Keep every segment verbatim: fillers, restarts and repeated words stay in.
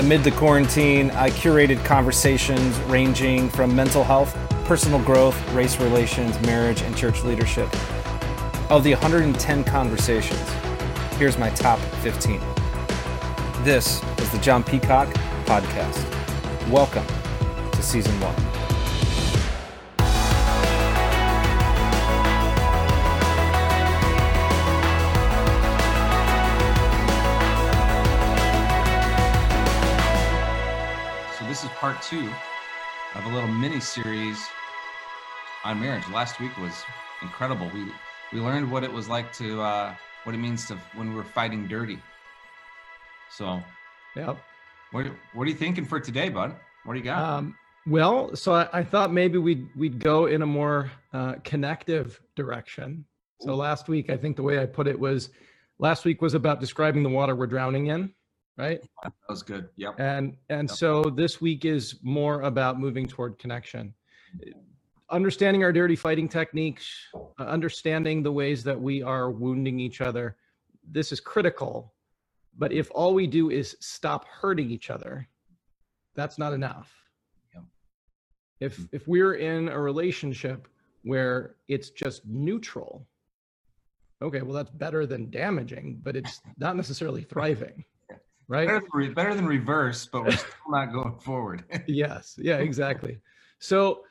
Amid the quarantine, I curated conversations ranging from mental health, personal growth, race relations, marriage, and church leadership. Of the one hundred ten conversations, here's my top fifteen. This is the John Peacock Podcast. Welcome to Season one. Part two of a little mini series on marriage. Last week was incredible. We we learned what it was like to uh, what it means to when we were fighting dirty. So, yeah. What what are you thinking for today, bud? What do you got? Um, well, so I, I thought maybe we'd we'd go in a more uh, connective direction. So last week, I think the way I put it was, last week was about describing the water we're drowning in. Right? That was good. Yep. And and yep. So this week is more about moving toward connection. Understanding our dirty fighting techniques, understanding the ways that we are wounding each other. This is critical. But if all we do is stop hurting each other, that's not enough. Yep. If mm-hmm. if we're in a relationship where it's just neutral, okay, well, that's better than damaging, but it's not necessarily thriving. Right? Better than, better than reverse, but we're still not going forward. Yes. Yeah, exactly. So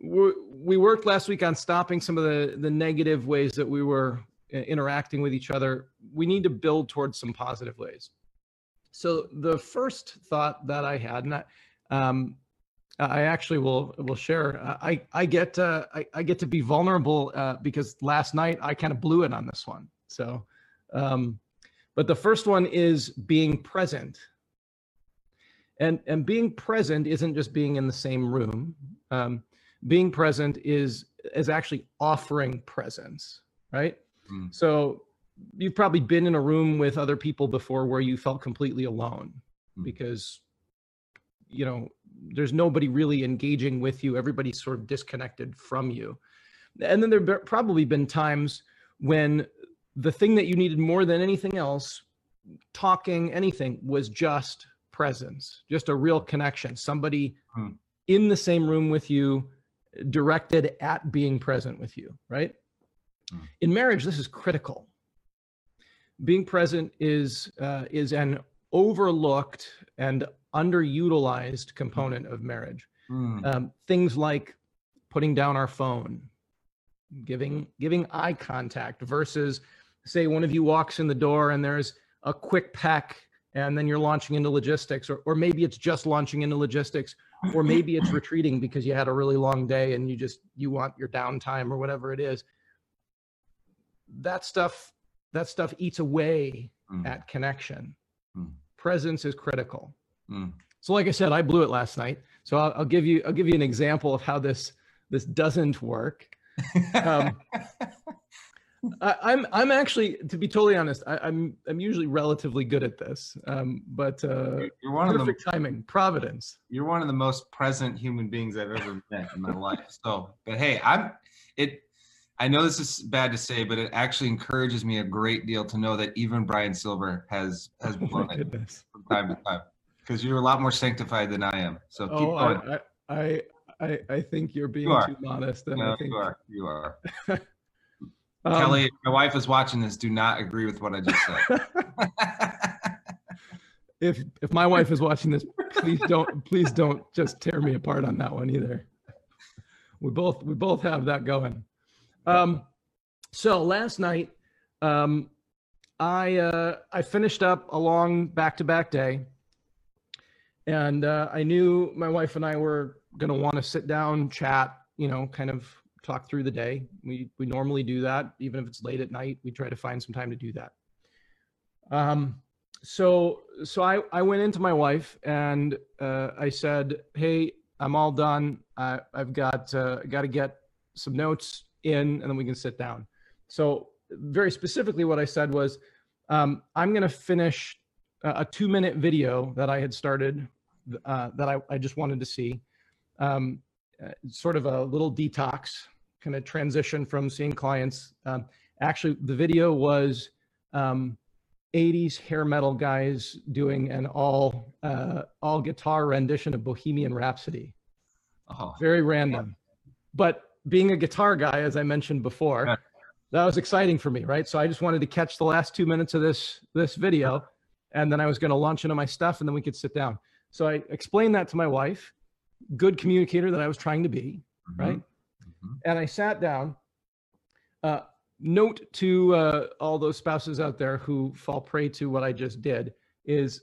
we we worked last week on stopping some of the, the negative ways that we were interacting with each other. We need to build towards some positive ways. So the first thought that I had, and I, um, I actually will will share, I, I, get, uh, I, I get to be vulnerable uh, because last night I kind of blew it on this one. So um But the first one is being present. And and being present isn't just being in the same room. Um, being present is is actually offering presence, right? Mm. So you've probably been in a room with other people before where you felt completely alone mm. because, you know, there's nobody really engaging with you. Everybody's sort of disconnected from you. And then there've probably been times when the thing that you needed more than anything else, talking, anything, was just presence, just a real connection. Somebody mm. in the same room with you, directed at being present with you, right? Mm. In marriage, this is critical. Being present is uh, is an overlooked and underutilized component mm. of marriage. Mm. Um, things like putting down our phone, giving giving eye contact versus, say, one of you walks in the door and there's a quick peck and then you're launching into logistics, or or maybe it's just launching into logistics, or maybe it's retreating because you had a really long day and you just, you want your downtime or whatever it is. That stuff, that stuff eats away mm. at connection. Mm. Presence is critical. Mm. So like I said, I blew it last night. So I'll, I'll give you, I'll give you an example of how this, this doesn't work. um, I, I'm I'm actually, to be totally honest, I, I'm I'm usually relatively good at this, um, but uh, you're one perfect of the, timing, Providence. You're one of the most present human beings I've ever met in my life. So, but hey, I'm it. I know this is bad to say, but it actually encourages me a great deal to know that even Brian Silver has has blown oh it from time to time, because you're a lot more sanctified than I am. So keep oh, going. I. I, I I, I think you're being you too modest. And no, I think... you are. You are. um, Kelly, if my wife is watching this, do not agree with what I just said. if if my wife is watching this, please don't please don't just tear me apart on that one either. We both we both have that going. Um, so last night, um, I uh, I finished up a long back-to-back day, and uh, I knew my wife and I were going to want to sit down, chat, you know, kind of talk through the day. We we normally do that. Even if it's late at night, we try to find some time to do that. Um, so so I, I went into my wife and uh, I said, hey, I'm all done. I, I've got uh, got to get some notes in and then we can sit down. So very specifically what I said was, um, I'm going to finish a, a two minute video that I had started uh, that I, I just wanted to see. Um, uh, sort of a little detox, kind of transition from seeing clients. Um, actually, the video was um, eighties hair metal guys doing an all uh, all guitar rendition of Bohemian Rhapsody. Oh, very random. Yeah. But being a guitar guy, as I mentioned before, yeah. that was exciting for me, right? So I just wanted to catch the last two minutes of this this video, and then I was going to launch into my stuff, and then we could sit down. So I explained that to my wife, good communicator that I was trying to be, mm-hmm. right? Mm-hmm. And I sat down. Uh, Note to uh, all those spouses out there who fall prey to what I just did is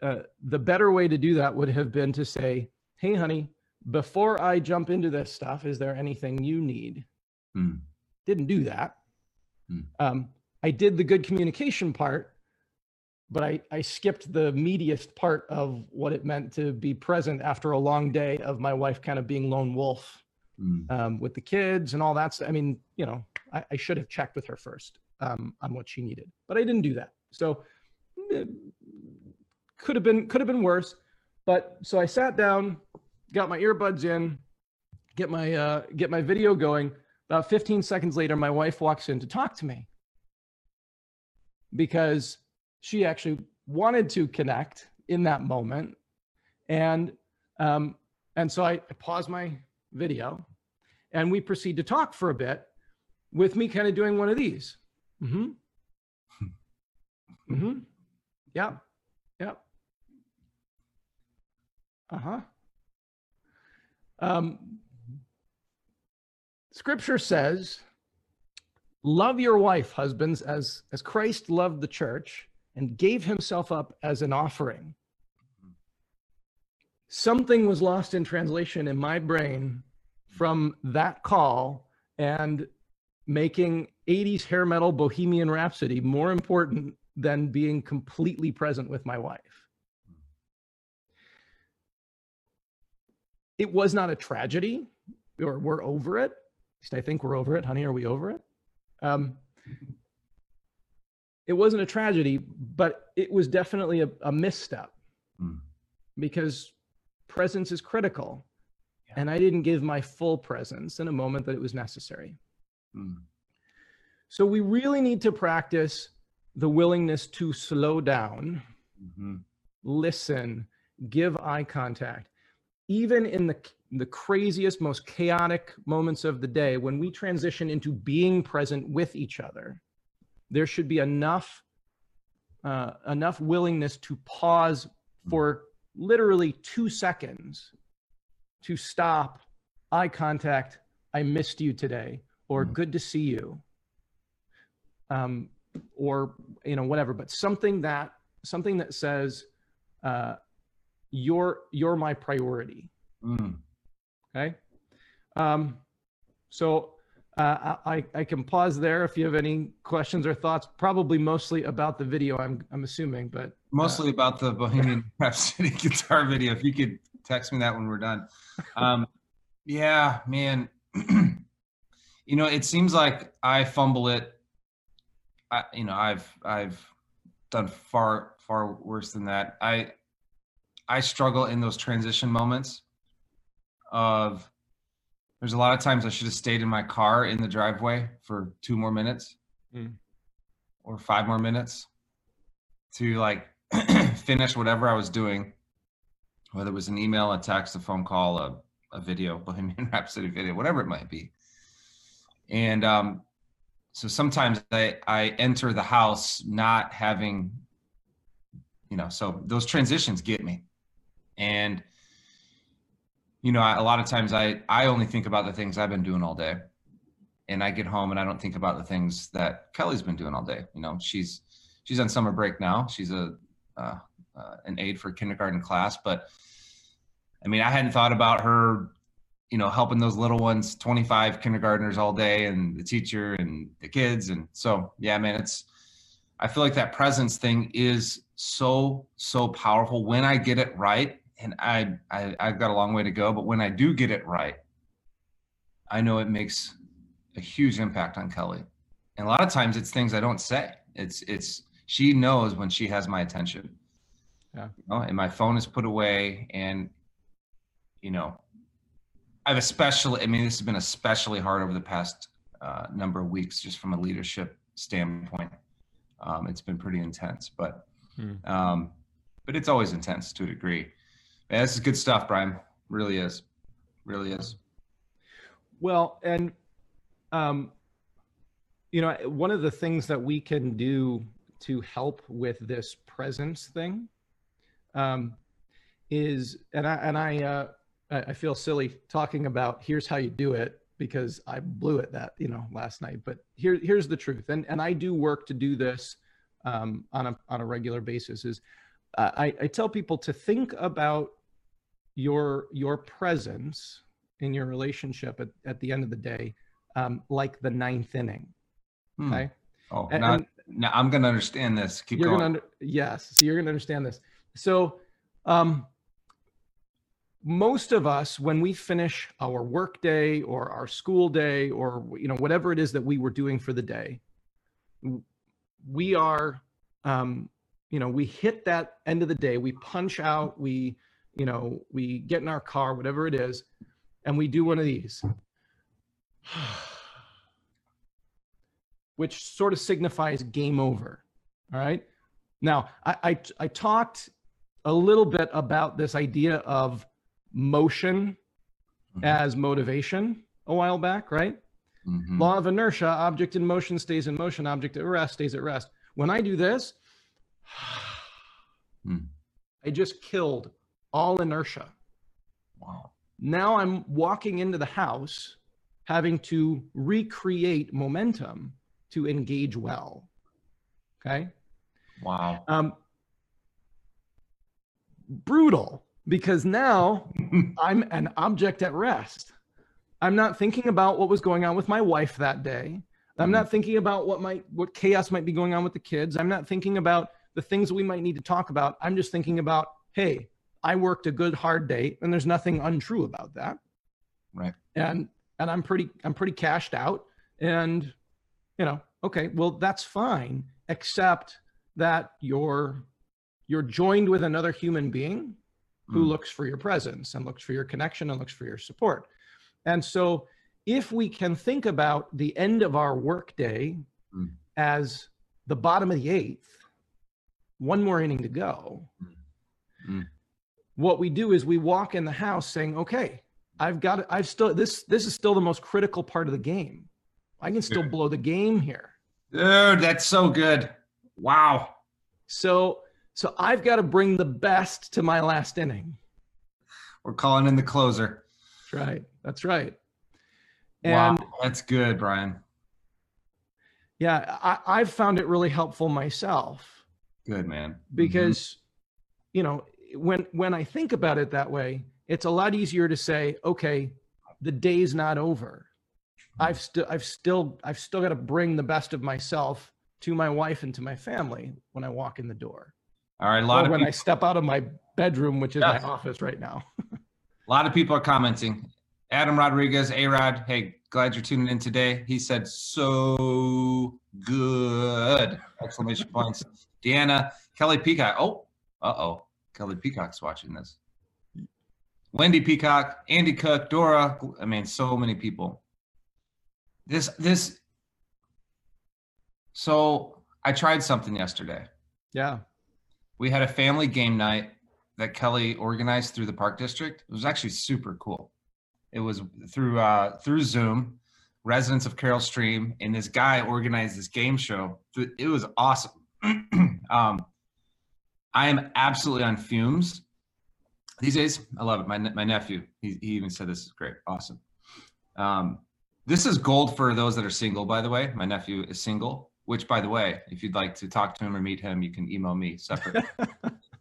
uh, the better way to do that would have been to say, hey, honey, before I jump into this stuff, is there anything you need? Mm. Didn't do that. Mm. Um, I did the good communication part, but I, I skipped the meatiest part of what it meant to be present after a long day of my wife kind of being lone wolf. Mm. Um, with the kids and all that stuff. I mean, you know, I, I should have checked with her first um, on what she needed, but I didn't do that. So it could have been, could have been worse. But so I sat down, got my earbuds in, get my, uh, get my video going. About fifteen seconds later, my wife walks in to talk to me because she actually wanted to connect in that moment. And, um, and so I, I paused my video, and we proceed to talk for a bit with me kind of doing one of these. Mm-hmm. Mm-hmm. Yeah. Yeah. Uh-huh. Um, scripture says, love your wife, husbands, as, as Christ loved the church and gave himself up as an offering. Something was lost in translation in my brain from that call and making eighties hair metal Bohemian Rhapsody more important than being completely present with my wife. It was not a tragedy, or we're over it. At least I think we're over it. Honey, are we over it? Um, it wasn't a tragedy, but it was definitely a, a misstep mm. because presence is critical. Yeah. And I didn't give my full presence in a moment that it was necessary. Mm. So we really need to practice the willingness to slow down, mm-hmm. listen, give eye contact. Even in the, the craziest, most chaotic moments of the day, when we transition into being present with each other, there should be enough, uh, enough willingness to pause for literally two seconds to stop, eye contact, I missed you today, or mm. good to see you, um, or, you know, whatever, but something that, something that says, uh, you're, you're my priority. Mm. Okay. Um, so, uh, I, I can pause there if you have any questions or thoughts, probably mostly about the video, I'm, I'm assuming, but mostly about the Bohemian Rhapsody guitar video. If you could text me that when we're done. Um, yeah, man. You know, it seems like I fumble it. I, you know, I've I've done far far worse than that. I I struggle in those transition moments. Of there's a lot of times I should have stayed in my car in the driveway for two more minutes mm. or five more minutes to like. Finish whatever I was doing, whether it was an email, a text, a phone call, a, a video, Bohemian Rhapsody video, whatever it might be. And um, so sometimes I, I enter the house not having, you know, so those transitions get me. And, you know, I, a lot of times I, I only think about the things I've been doing all day. And I get home and I don't think about the things that Kelly's been doing all day. You know, she's she's on summer break now. She's a Uh, uh, an aide for kindergarten class, but I mean, I hadn't thought about her, you know, helping those little ones, twenty-five kindergartners all day, and the teacher and the kids. And so, yeah, man, it's, I feel like that presence thing is so, so powerful when I get it right. And I, I, I've got a long way to go, but when I do get it right, I know it makes a huge impact on Kelly. And a lot of times it's things I don't say. It's, it's, she knows when she has my attention. Yeah. You know, and my phone is put away. And, you know, I've especially, I mean, this has been especially hard over the past uh, number of weeks, just from a leadership standpoint, Um, it's been pretty intense, but mm. um, but it's always intense to a degree. Man, this is good stuff, Brian. Really is, really is. Well, and um, you know, one of the things that we can do to help with this presence thing um, is, and I and I uh, I feel silly talking about here's how you do it, because I blew it that, you know, last night, but here, here's the truth. And, and I do work to do this um, on a, on a regular basis is uh, I, I tell people to think about your, your presence in your relationship at, at the end of the day, um, like the ninth inning. Hmm. Okay. Oh, and, now, and, now I'm going to understand this. Keep you're going. Gonna under, yes. So you're going to understand this. So um, most of us, when we finish our work day or our school day or, you know, whatever it is that we were doing for the day, we are, um, you know, we hit that end of the day, we punch out, we, you know, we get in our car, whatever it is, and we do one of these, which sort of signifies game over. All right. Now, I, I, I talked a little bit about this idea of motion as motivation a while back, right? Mm-hmm. Law of inertia, object in motion stays in motion, object at rest stays at rest. When I do this, mm. I just killed all inertia. Wow. Now I'm walking into the house having to recreate momentum to engage well. Okay? Wow. Um, brutal. Because now I'm an object at rest. I'm not thinking about what was going on with my wife that day. I'm not thinking about what might, what chaos might be going on with the kids. I'm not thinking about the things we might need to talk about. I'm just thinking about, hey, I worked a good hard day, and there's nothing untrue about that. Right. And and I'm pretty I'm pretty cashed out. And you know, okay, well that's fine, except that you're you're joined with another human being who mm. looks for your presence and looks for your connection and looks for your support. And so if we can think about the end of our workday mm. as the bottom of the eighth, one more inning to go, mm. what we do is we walk in the house saying, okay, I've got it. I've still, this, this is still the most critical part of the game. I can still Dude. blow the game here. Dude, that's so good. Wow. So So I've got to bring the best to my last inning. We're calling in the closer. That's right. That's right. And wow, that's good, Brian. Yeah, I, I've found it really helpful myself. Good, man. Because, mm-hmm. you know, when when I think about it that way, it's a lot easier to say, okay, the day's not over. I've still I've still I've still got to bring the best of myself to my wife and to my family when I walk in the door. All right, a lot or of when people, I step out of my bedroom, which is yeah. my office right now. A lot of people are commenting. Adam Rodriguez, A-Rod, hey, glad you're tuning in today. He said, so good, exclamation points. Deanna, Kelly Peacock. Oh, uh-oh, Kelly Peacock's watching this. Wendy Peacock, Andy Cook, Dora. I mean, so many people. This, this. So I tried something yesterday. Yeah. We had a family game night that Kelly organized through the park district. It was actually super cool. It was through uh, through Zoom, residents of Carol Stream, and this guy organized this game show. It was awesome. um, I am absolutely on fumes these days. I love it. My my nephew, he, he even said this is great, awesome. Um, this is gold for those that are single, by the way. My nephew is single. Which, by the way, if you'd like to talk to him or meet him, you can email me separately.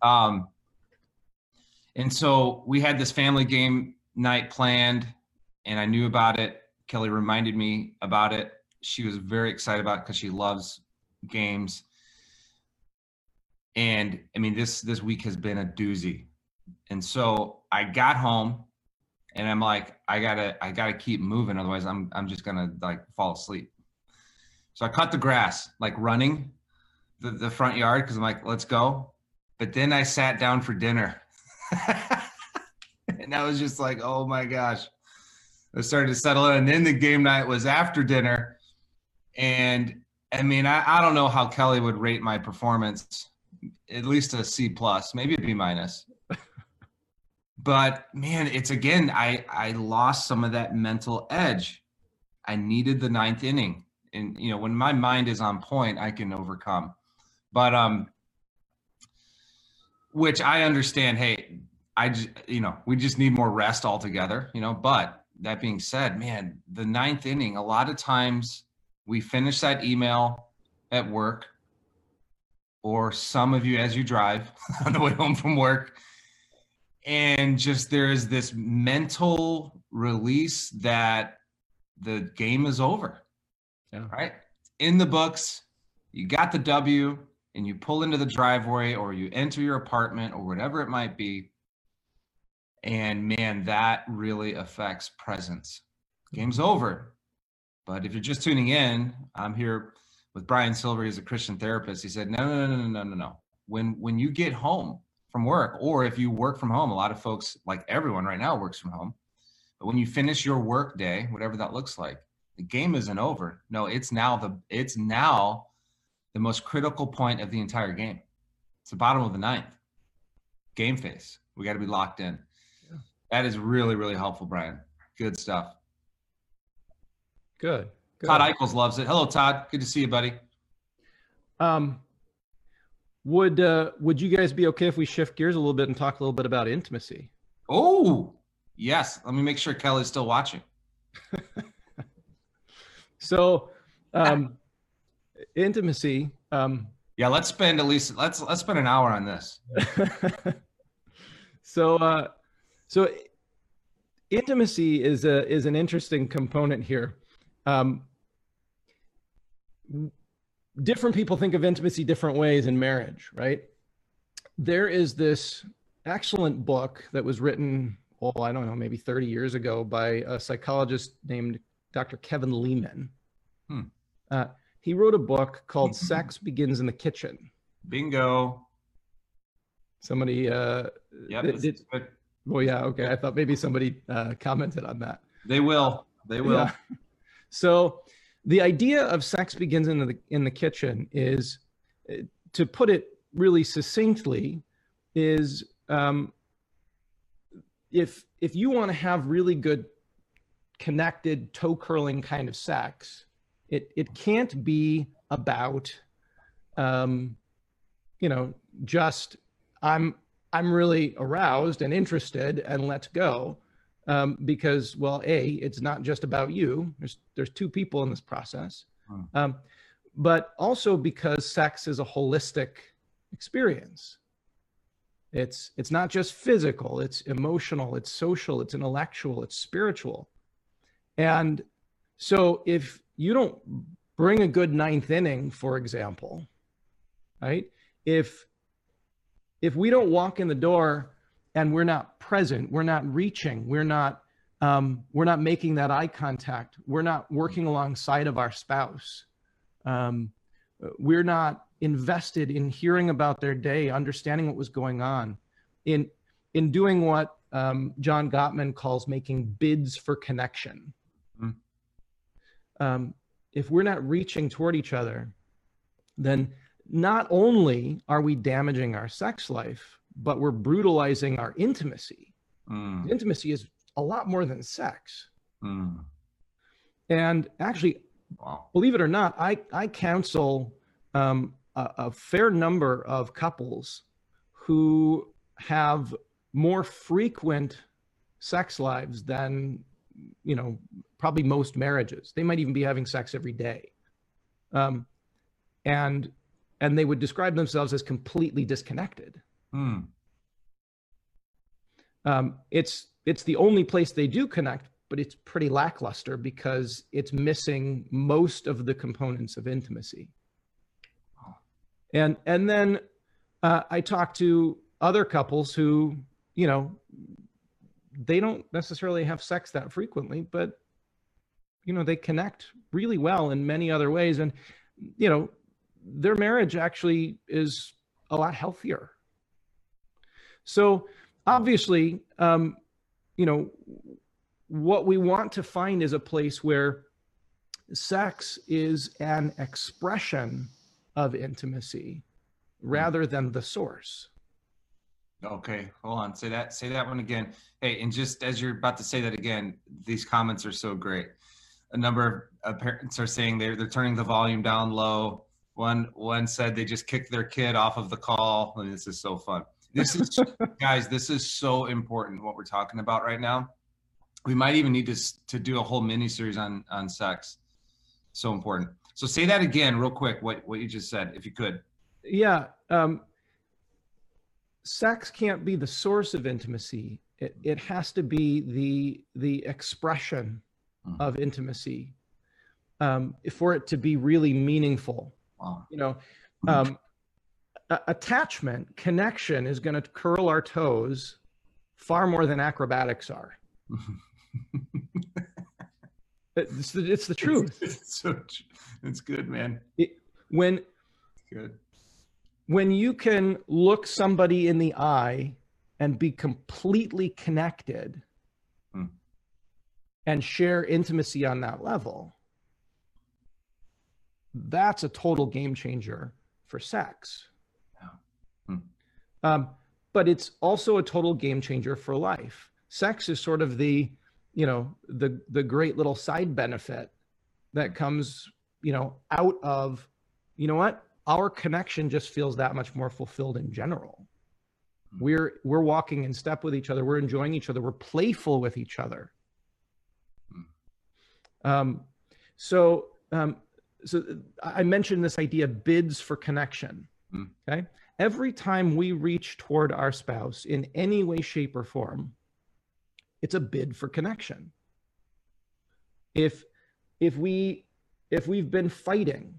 um, and so we had this family game night planned, and I knew about it. Kelly reminded me about it. She was very excited about it because she loves games. And, I mean, this this week has been a doozy. And so I got home, and I'm like, I gotta I gotta keep moving. Otherwise, I'm I'm just going to, like, fall asleep. So I cut the grass, like running the, the front yard, because I'm like, let's go. But then I sat down for dinner. And I was just like, oh my gosh. I started to settle in. And then the game night was after dinner. And I mean, I, I don't know how Kelly would rate my performance, at least a C plus, maybe a B minus. But man, it's again, I, I lost some of that mental edge. I needed the ninth inning. And, you know, when my mind is on point, I can overcome. But, um, which I understand, hey, I just, you know, we just need more rest altogether, you know, but that being said, man, the ninth inning, a lot of times we finish that email at work, or some of you as you drive on the way home from work, and just there is this mental release that the game is over, yeah. Right? In the books, you got the W, and you pull into the driveway or you enter your apartment or whatever it might be. And man, that really affects presence. Game's over. But if you're just tuning in, I'm here with Brian Silver. He's a Christian therapist. He said, no, no, no, no, no, no, no. When, when you get home from work, or if you work from home, a lot of folks, like everyone right now, works from home. But when you finish your work day, whatever that looks like, the game isn't over. No, it's now the, it's now the most critical point of the entire game. It's the bottom of the ninth. Game face. We got to be locked in. Yeah. That is really, really helpful, Brian. Good stuff. Good. Good. Todd Eichels loves it. Hello, Todd. Good to see you, buddy. Um, would uh, would you guys be okay if we shift gears a little bit and talk a little bit about intimacy? Oh, yes. Let me make sure Kelly's still watching. So, um, intimacy. Um, yeah, let's spend at least let's let's spend an hour on this. so, uh, so intimacy is a is an interesting component here. Um, different people think of intimacy different ways in marriage, right? There is this excellent book that was written, oh, I don't know, maybe thirty years ago by a psychologist named Doctor Kevin Lehman. Hmm. Uh, He wrote a book called Sex Begins in the Kitchen. Bingo. Somebody, uh, yep, did, did, well, yeah, okay. I thought maybe somebody uh, commented on that. They will, they will. Yeah. So the idea of sex begins in the, in the kitchen is, to put it really succinctly, is um, if, if you want to have really good, connected, toe-curling kind of sex, It it can't be about, um, you know, just I'm I'm really aroused and interested and let's go, um, because well, A, it's not just about you. There's there's two people in this process, hmm. um, but also because sex is a holistic experience. It's it's not just physical. It's emotional. It's social. It's intellectual. It's spiritual, and so if you don't bring a good ninth inning, for example, right? If, if we don't walk in the door and we're not present, we're not reaching, we're not, um, we're not making that eye contact, we're not working alongside of our spouse, um, we're not invested in hearing about their day, understanding what was going on, in, in doing what um, John Gottman calls making bids for connection. Mm-hmm. Um, if we're not reaching toward each other, then not only are we damaging our sex life, but we're brutalizing our intimacy. Mm. Intimacy is a lot more than sex. Mm. And actually, wow. Believe it or not, I, I counsel um, a, a fair number of couples who have more frequent sex lives than, you know, probably most marriages. They might even be having sex every day. Um, and, and they would describe themselves as completely disconnected. Mm. Um, it's, it's the only place they do connect, but it's pretty lackluster because it's missing most of the components of intimacy. And, and then, uh, I talk to other couples who, you know, they don't necessarily have sex that frequently, but, you know, they connect really well in many other ways. And, you know, their marriage actually is a lot healthier. So obviously, um, you know, what we want to find is a place where sex is an expression of intimacy rather than the source. Okay, hold on. Say that, say that one again. Hey, and just as you're about to say that again, these comments are so great. A number of parents are saying they're, they're turning the volume down low. One, one said they just kicked their kid off of the call. I mean, this is so fun. This is, guys, this is so important what we're talking about right now. We might even need to, to do a whole mini series on, on sex. So important. So say that again real quick, what, what you just said, if you could. Yeah. Um, sex can't be the source of intimacy. It, it has to be the, the expression mm. of intimacy um, for it to be really meaningful. Wow. You know, um, attachment, connection is going to curl our toes far more than acrobatics are. It's the, it's the truth. It's, it's, so tr- it's good, man. It, when, it's good. When you can look somebody in the eye and be completely connected mm. and share intimacy on that level, that's a total game changer for sex. Yeah. Mm. Um, but it's also a total game changer for life. Sex is sort of the, you know, the, the great little side benefit that comes, you know, out of, you know what? Our connection just feels that much more fulfilled in general. We're, we're walking in step with each other. We're enjoying each other. We're playful with each other. Um, so, um, so I mentioned this idea bids for connection. Okay. Every time we reach toward our spouse in any way, shape, or form, it's a bid for connection. If, if we, if we've been fighting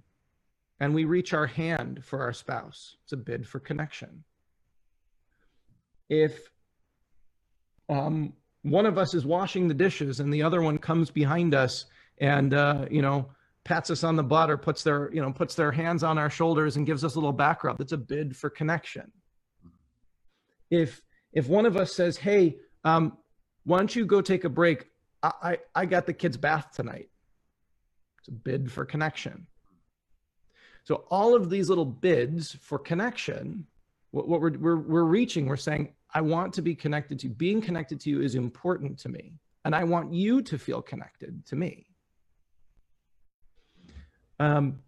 and we reach our hand for our spouse, it's a bid for connection. If um, one of us is washing the dishes and the other one comes behind us and, uh, you know, pats us on the butt or puts their, you know, puts their hands on our shoulders and gives us a little back rub, that's a bid for connection. If, if one of us says, hey, um, why don't you go take a break? I, I, I got the kids' bath tonight. It's a bid for connection. So all of these little bids for connection, what, what we're, we're, we're reaching, we're saying, I want to be connected to you. Being connected to you is important to me. And I want you to feel connected to me. Um,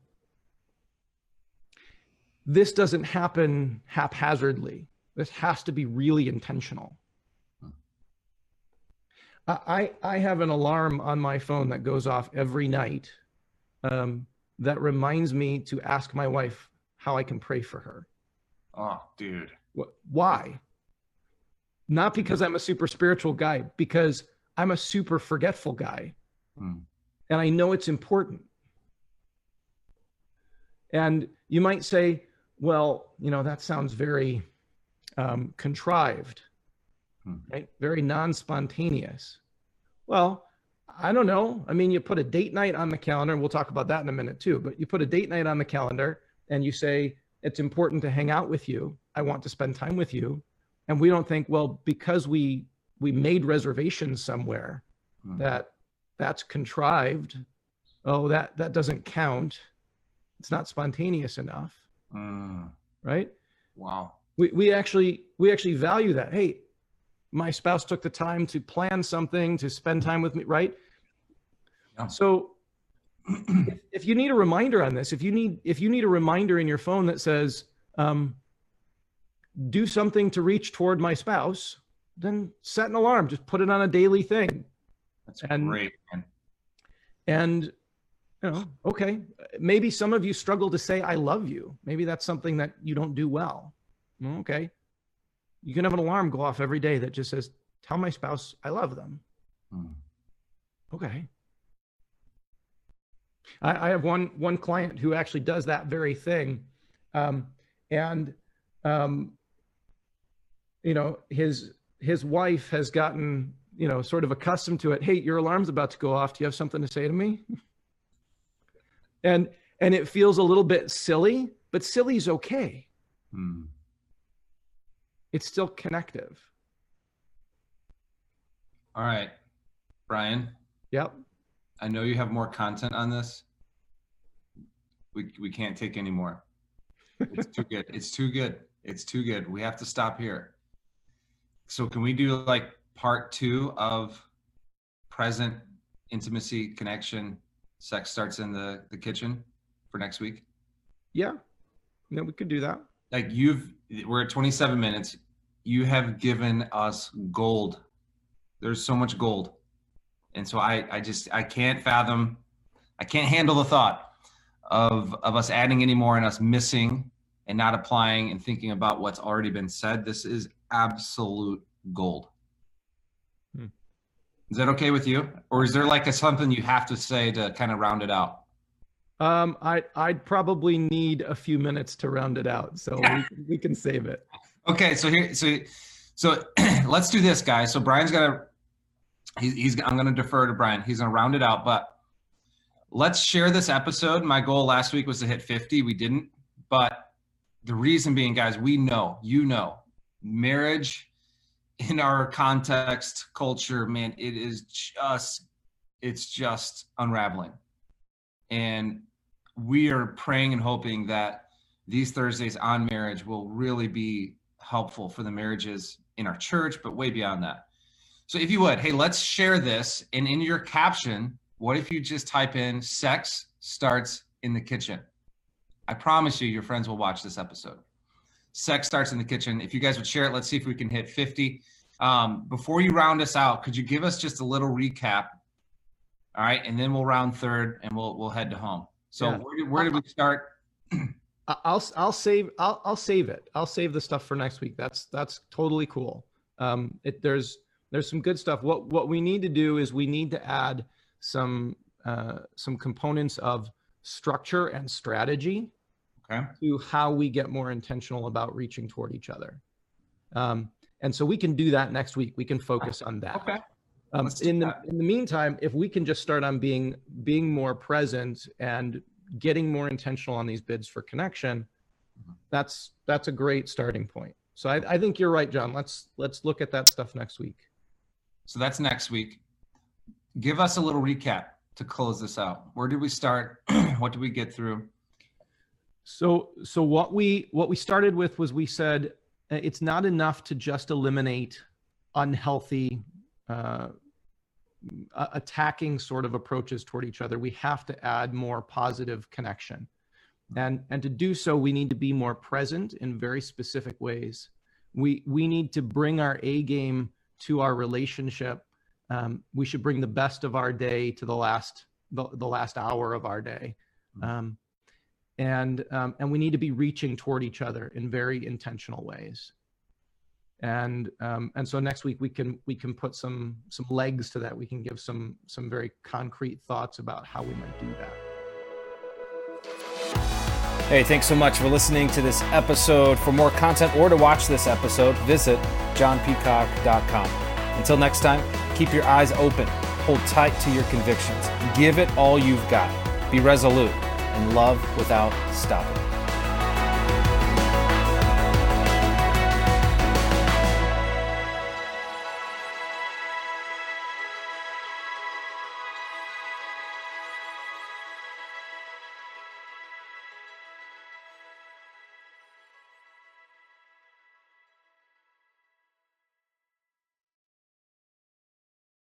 this doesn't happen haphazardly. This has to be really intentional. I, I have an alarm on my phone that goes off every night um, that reminds me to ask my wife how I can pray for her. Oh, dude. Why? Not because I'm a super spiritual guy, because I'm a super forgetful guy. Mm. And I know it's important. And you might say, well, you know, that sounds very um, contrived. Right? Very non-spontaneous. Well, I don't know. I mean, you put a date night on the calendar, and we'll talk about that in a minute too, but you put a date night on the calendar and you say, it's important to hang out with you. I want to spend time with you. And we don't think, well, because we, we made reservations somewhere, mm-hmm. that that's contrived. Oh, that, that doesn't count. It's not spontaneous enough. Mm. Right? Wow. We, we actually, we actually value that. Hey, my spouse took the time to plan something, to spend time with me, right? Yeah. So if, if you need a reminder on this, if you need if you need a reminder in your phone that says, um, do something to reach toward my spouse, then set an alarm. Just put it on a daily thing. That's and, great, man. And, you know, okay, maybe some of you struggle to say, I love you. Maybe that's something that you don't do well. Okay. You can have an alarm go off every day that just says, tell my spouse I love them. Mm. Okay. I, I have one one client who actually does that very thing. Um, and, um, you know, his his wife has gotten, you know, sort of accustomed to it. Hey, your alarm's about to go off. Do you have something to say to me? and and it feels a little bit silly, but silly's okay. Mm. It's still connective. All right, Brian. Yep. I know you have more content on this. We, we can't take any more. It's too good. It's too good. It's too good. We have to stop here. So can we do like part two of present intimacy, connection, sex starts in the, the kitchen for next week? Yeah, no, we could do that. Like you've, we're at twenty-seven minutes. You have given us gold. There's so much gold. And so I, I just, I can't fathom, I can't handle the thought of, of us adding any more and us missing and not applying and thinking about what's already been said. This is absolute gold. Hmm. Is that okay with you? Or is there like a, something you have to say to kind of round it out? Um, I, I'd probably need a few minutes to round it out. So yeah. we, we can save it. Okay. So here, so, so let's do this, guys. So Brian's going to, he's, he's, I'm going to defer to Brian. He's going to round it out, but let's share this episode. My goal last week was to hit fifty. We didn't, but the reason being, guys, we know, you know, marriage in our context, culture, man, it is just, it's just unraveling. And we are praying and hoping that these Thursdays on marriage will really be helpful for the marriages in our church, but way beyond that. So if you would, hey, let's share this. And in your caption, what if you just type in sex starts in the kitchen? I promise you, your friends will watch this episode. Sex starts in the kitchen. If you guys would share it, let's see if we can hit fifty. Um, before you round us out, could you give us just a little recap? All right, and then we'll round third, and we'll we'll head to home. So yeah. where, where did we start? I'll I'll save I'll I'll save it. I'll save the stuff for next week. That's that's totally cool. Um, it, there's there's some good stuff. What what we need to do is we need to add some uh, some components of structure and strategy okay. to how we get more intentional about reaching toward each other. Um, and so we can do that next week. We can focus on that. Okay. Um, in the in the meantime, if we can just start on being being more present and getting more intentional on these bids for connection, that's that's a great starting point. So I, I think you're right, John. Let's let's look at that stuff next week. So that's next week. Give us a little recap to close this out. Where did we start? What did we get through? So so what we what we started with was we said it's not enough to just eliminate unhealthy Uh, attacking sort of approaches toward each other. We have to add more positive connection. And, and to do so, we need to be more present in very specific ways. We, we need to bring our A game to our relationship. Um, we should bring the best of our day to the last, the, the last hour of our day. Um, and, um, and we need to be reaching toward each other in very intentional ways. And um, and so next week we can we can put some some legs to that. We can give some some very concrete thoughts about how we might do that. Hey, thanks so much for listening to this episode. For more content or to watch this episode, visit john peacock dot com. Until next time, keep your eyes open, hold tight to your convictions, give it all you've got, be resolute, and love without stopping.